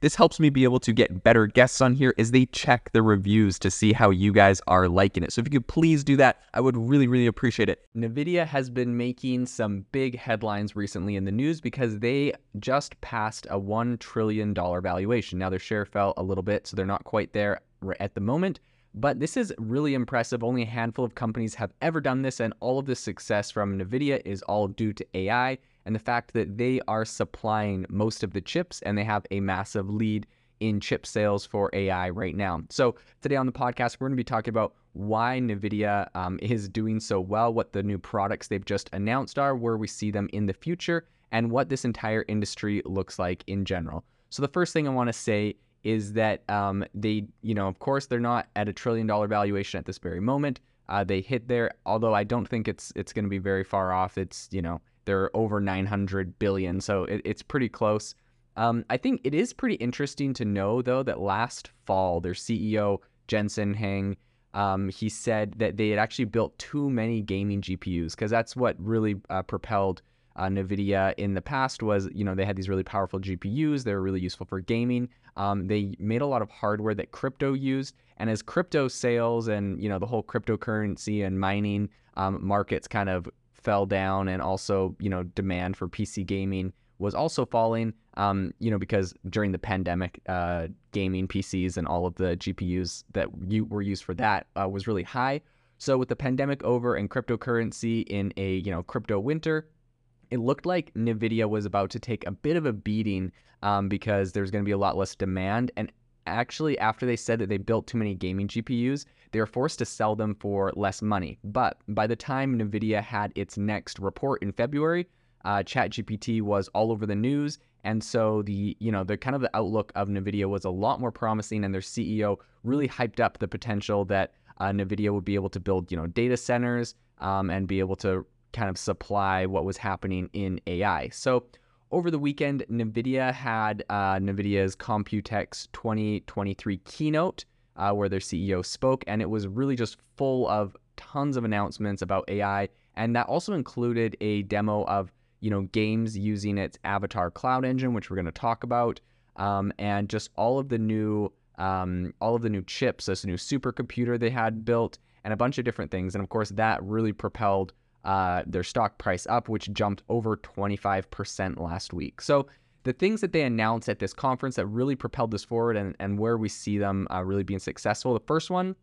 This helps me be able to get better guests on here as they check the reviews to see how you guys are liking it. So if you could please do that, I would really, really appreciate it. NVIDIA has been making some big headlines recently in the news because they just passed a $1 trillion valuation. Now their share fell a little bit, so they're not quite there at the moment. But this is really impressive. Only a handful of companies have ever done this, and all of this success from NVIDIA is all due to AI and the fact that they are supplying most of the chips, and they have a massive lead in chip sales for AI right now. So today on the podcast, we're going to be talking about why NVIDIA is doing so well, what the new products they've just announced are, where we see them in the future, and what this entire industry looks like in general. So the first thing I want to say is that of course, they're not at a $1 trillion valuation at this very moment. They hit there, although I don't think it's going to be very far off. It's, they're over 900 billion, so it's pretty close. I think it is pretty interesting to know, though, that last fall, their CEO, Jensen Huang, he said that they had actually built too many gaming GPUs, because that's what really propelled NVIDIA in the past was, they had these really powerful GPUs. They were really useful for gaming. They made a lot of hardware that crypto used. And as crypto sales and, the whole cryptocurrency and mining markets kind of fell down, and also, demand for PC gaming was also falling, because during the pandemic, gaming PCs and all of the GPUs that were used for that was really high. So with the pandemic over and cryptocurrency in a, crypto winter, it looked like NVIDIA was about to take a bit of a beating because there's going to be a lot less demand. And actually, after they said that they built too many gaming GPUs, they were forced to sell them for less money. But by the time NVIDIA had its next report in February, ChatGPT was all over the news. And so the kind of the outlook of NVIDIA was a lot more promising, and their CEO really hyped up the potential that NVIDIA would be able to build, data centers and be able to kind of supply what was happening in AI. So over the weekend, NVIDIA had NVIDIA's Computex 2023 keynote where their CEO spoke, and it was really just full of tons of announcements about AI. And that also included a demo of, games using its Avatar Cloud Engine, which we're going to talk about, and just all of the new chips, this new supercomputer they had built, and a bunch of different things. And of course, that really propelled their stock price up, which jumped over 25% last week. So the things that they announced at this conference that really propelled this forward and where we see them really being successful. The first one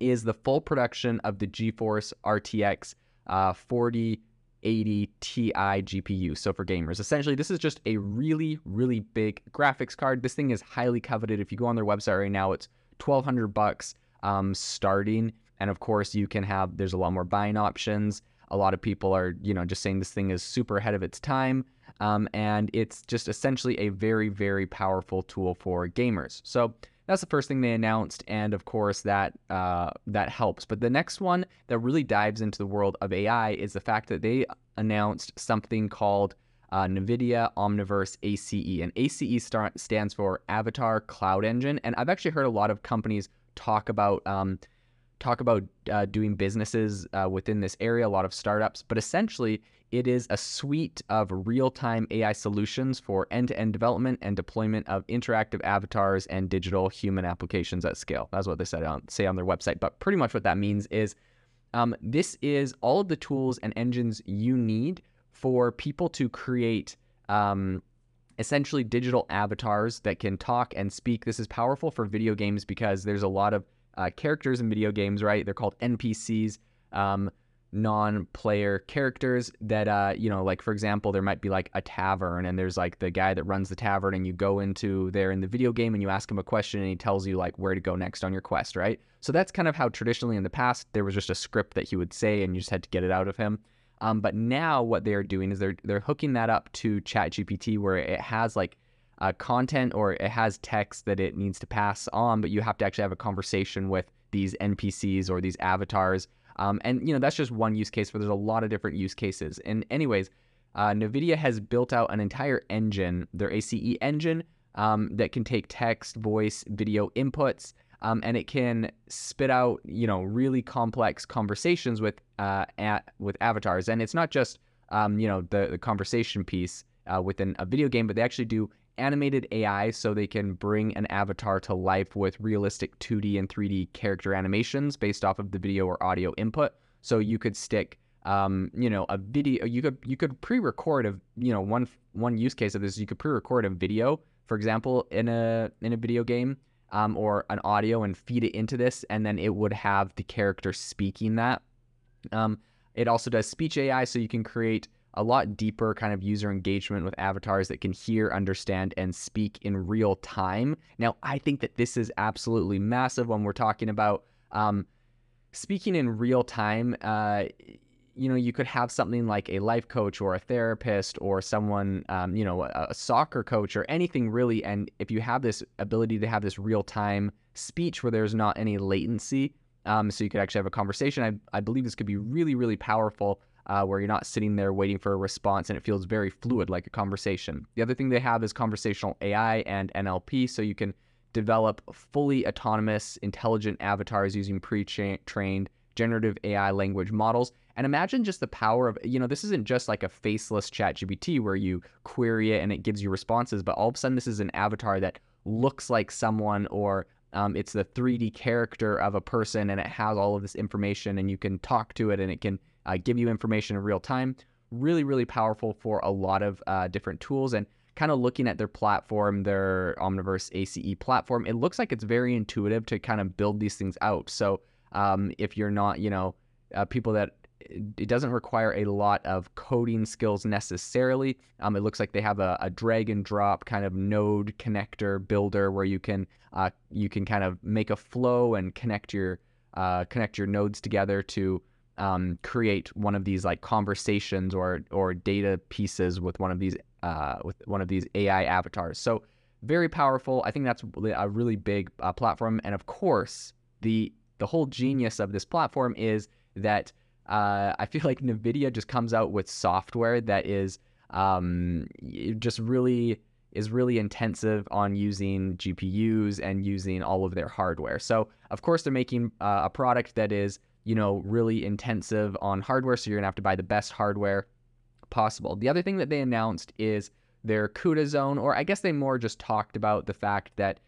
is the full production of the GeForce RTX 4080 Ti GPU. So for gamers, essentially, this is just a really, really big graphics card. This thing is highly coveted. If you go on their website right now, it's $1,200 starting. And of course, there's a lot more buying options. A lot of people are, just saying this thing is super ahead of its time, and it's just essentially a very, very powerful tool for gamers. So that's the first thing they announced, and of course that helps. But the next one that really dives into the world of AI is the fact that they announced something called NVIDIA Omniverse ACE, and ACE stands for Avatar Cloud Engine. And I've actually heard a lot of companies talk about doing businesses within this area, a lot of startups, but essentially it is a suite of real-time AI solutions for end-to-end development and deployment of interactive avatars and digital human applications at scale. That's what they say on their website, but pretty much what that means is this is all of the tools and engines you need for people to create essentially digital avatars that can talk and speak. This is powerful for video games because there's a lot of characters in video games, right? They're called NPCs. non-player characters that, you know, like, for example, there might be like a tavern, and there's like the guy that runs the tavern, and you go into there in the video game and you ask him a question and he tells you like where to go next on your quest, right? So that's kind of how traditionally in the past there was just a script that he would say and you just had to get it out of him. But now what they're doing is they're hooking that up to ChatGPT, where it has like content, or it has text that it needs to pass on, but you have to actually have a conversation with these NPCs or these avatars. And, you know, that's just one use case, but there's a lot of different use cases. And anyways, NVIDIA has built out an entire engine, their ACE engine, that can take text, voice, video inputs, and it can spit out, you know, really complex conversations with avatars. And it's not just, you know, the conversation piece within a video game, but they actually do animated AI, so they can bring an avatar to life with realistic 2D and 3D character animations based off of the video or audio input. So you could stick, you know, a video. You could pre-record a, you know, one use case of this. You could pre-record a video, for example, in a video game, or an audio, and feed it into this, and then it would have the character speaking that. It also does speech AI, so you can create a lot deeper kind of user engagement with avatars that can hear, understand, and speak in real time. Now, I think that this is absolutely massive when we're talking about speaking in real time. You know, you could have something like a life coach or a therapist or someone, you know, a soccer coach or anything really. And if you have this ability to have this real time speech where there's not any latency, so you could actually have a conversation, I believe this could be really, really powerful. Where you're not sitting there waiting for a response, and it feels very fluid, like a conversation. The other thing they have is conversational AI and NLP, so you can develop fully autonomous, intelligent avatars using pre-trained generative AI language models. And imagine just the power of, you know, this isn't just like a faceless ChatGPT where you query it and it gives you responses, but all of a sudden this is an avatar that looks like someone, or it's the 3D character of a person, and it has all of this information, and you can talk to it, and it can give you information in real time. Really, really powerful for a lot of different tools. And kind of looking at their platform, their Omniverse ACE platform, it looks like it's very intuitive to kind of build these things out. So if you're not, you know, people that, it doesn't require a lot of coding skills necessarily. It looks like they have a drag and drop kind of node connector builder where you can kind of make a flow and connect your nodes together to create one of these like conversations or data pieces with one of these AI avatars. So very powerful. I think that's a really big platform. And of course, the whole genius of this platform is that I feel like NVIDIA just comes out with software that is just really is really intensive on using GPUs and using all of their hardware. So of course they're making a product that is, you know, really intensive on hardware, so you're gonna have to buy the best hardware possible. The other thing that they announced is their CUDA zone, or I guess they more just talked about the fact that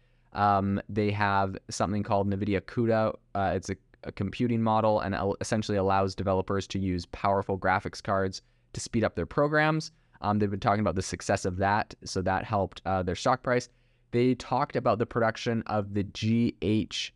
they have something called NVIDIA CUDA. It's a computing model, and essentially allows developers to use powerful graphics cards to speed up their programs. They've been talking about the success of that, so that helped their stock price. They talked about the production of the GH100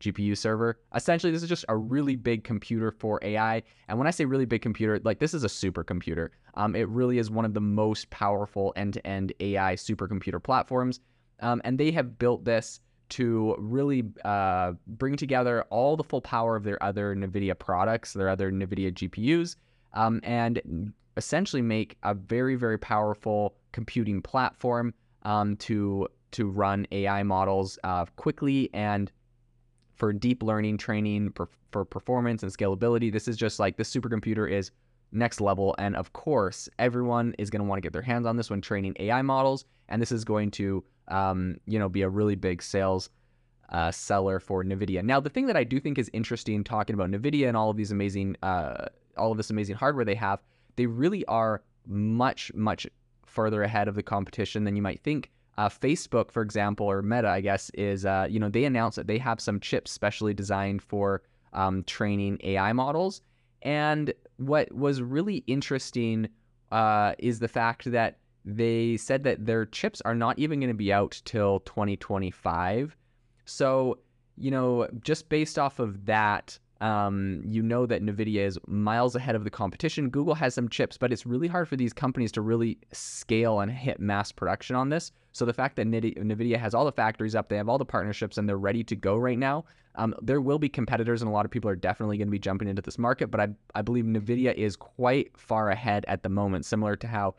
GPU server. Essentially, this is just a really big computer for AI. And when I say really big computer, like this is a supercomputer. It really is one of the most powerful end-to-end AI supercomputer platforms. And they have built this to really bring together all the full power of their other NVIDIA products, their other NVIDIA GPUs, and essentially make a very, very powerful computing platform to run AI models quickly and for deep learning training for performance and scalability. This is just like, this supercomputer is next level. And of course, everyone is going to want to get their hands on this when training AI models. And this is going to, you know, be a really big sales seller for NVIDIA. Now, the thing that I do think is interesting talking about NVIDIA and all of these amazing, all of this amazing hardware they have, they really are much, much further ahead of the competition than you might think. Facebook, for example, or Meta, I guess, is, you know, they announced that they have some chips specially designed for training AI models. And what was really interesting is the fact that they said that their chips are not even going to be out till 2025. So, you know, just based off of that, you know that NVIDIA is miles ahead of the competition. Google has some chips, but it's really hard for these companies to really scale and hit mass production on this. So the fact that NVIDIA has all the factories up, they have all the partnerships, and they're ready to go right now, there will be competitors, and a lot of people are definitely going to be jumping into this market, but I believe NVIDIA is quite far ahead at the moment, similar to how,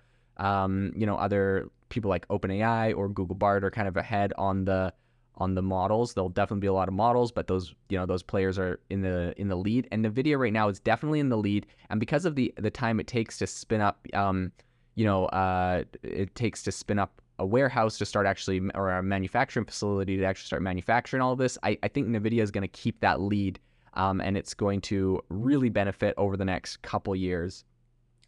you know, other people like OpenAI or Google Bard are kind of ahead on the models. There'll definitely be a lot of models, but those, you know, those players are in the lead, and NVIDIA right now is definitely in the lead. And because of the time it takes to spin up, you know, it takes to spin up a warehouse to start actually, or a manufacturing facility to actually start manufacturing all of this, I think NVIDIA is going to keep that lead, and it's going to really benefit over the next couple years.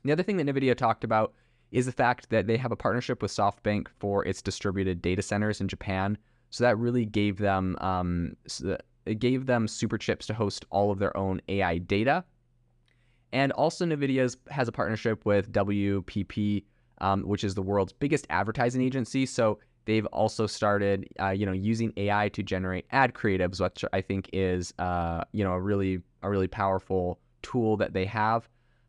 The other thing that NVIDIA talked about is the fact that they have a partnership with SoftBank for its distributed data centers in Japan. So that really gave them, it gave them super chips to host all of their own AI data. And also NVIDIA has a partnership with WPP, which is the world's biggest advertising agency. So they've also started, you know, using AI to generate ad creatives, which I think is, you know, a really powerful tool that they have.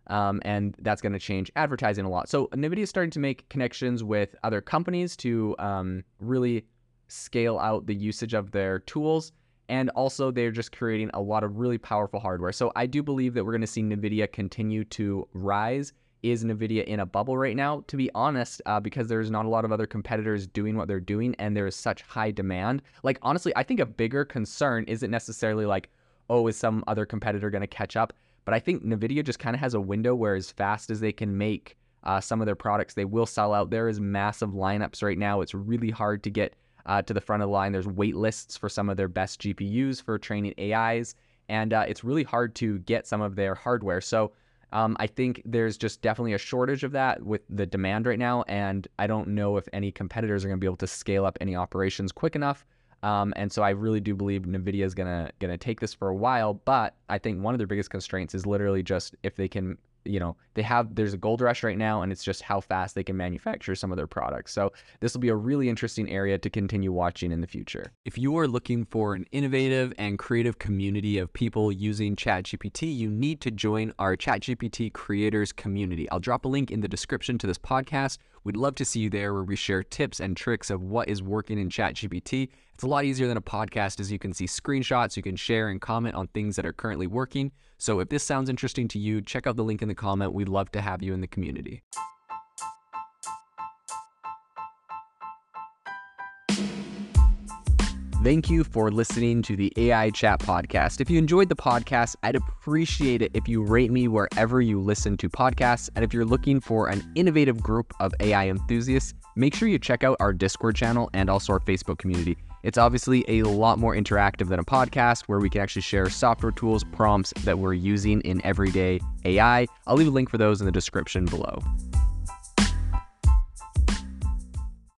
And that's going to change advertising a lot. So NVIDIA is starting to make connections with other companies to really scale out the usage of their tools, and also they're just creating a lot of really powerful hardware. So I do believe that we're going to see NVIDIA continue to rise. Is NVIDIA in a bubble right now? To be honest, because there's not a lot of other competitors doing what they're doing, and there is such high demand. Like, honestly, I think a bigger concern isn't necessarily like, oh, is some other competitor going to catch up? But I think NVIDIA just kind of has a window where as fast as they can make some of their products, they will sell out. There is massive lineups right now. It's really hard to get to the front of the line. There's wait lists for some of their best GPUs for training AIs, and it's really hard to get some of their hardware. So I think there's just definitely a shortage of that with the demand right now, and I don't know if any competitors are going to be able to scale up any operations quick enough. And so I really do believe NVIDIA is gonna take this for a while. But I think one of their biggest constraints is literally just if they can, you know, there's a gold rush right now, and it's just how fast they can manufacture some of their products. So this will be a really interesting area to continue watching in the future. If you are looking for an innovative and creative community of people using ChatGPT, you need to join our ChatGPT creators community. I'll drop a link in the description to this podcast. We'd love to see you there, where we share tips and tricks of what is working in ChatGPT. It's a lot easier than a podcast, as you can see screenshots, you can share and comment on things that are currently working. So if this sounds interesting to you, check out the link in the comment. We'd love to have you in the community. Thank you for listening to the AI Chat Podcast. If you enjoyed the podcast, I'd appreciate it if you rate me wherever you listen to podcasts. And if you're looking for an innovative group of AI enthusiasts, make sure you check out our Discord channel and also our Facebook community. It's obviously a lot more interactive than a podcast, where we can actually share software tools, prompts that we're using in everyday AI. I'll leave a link for those in the description below.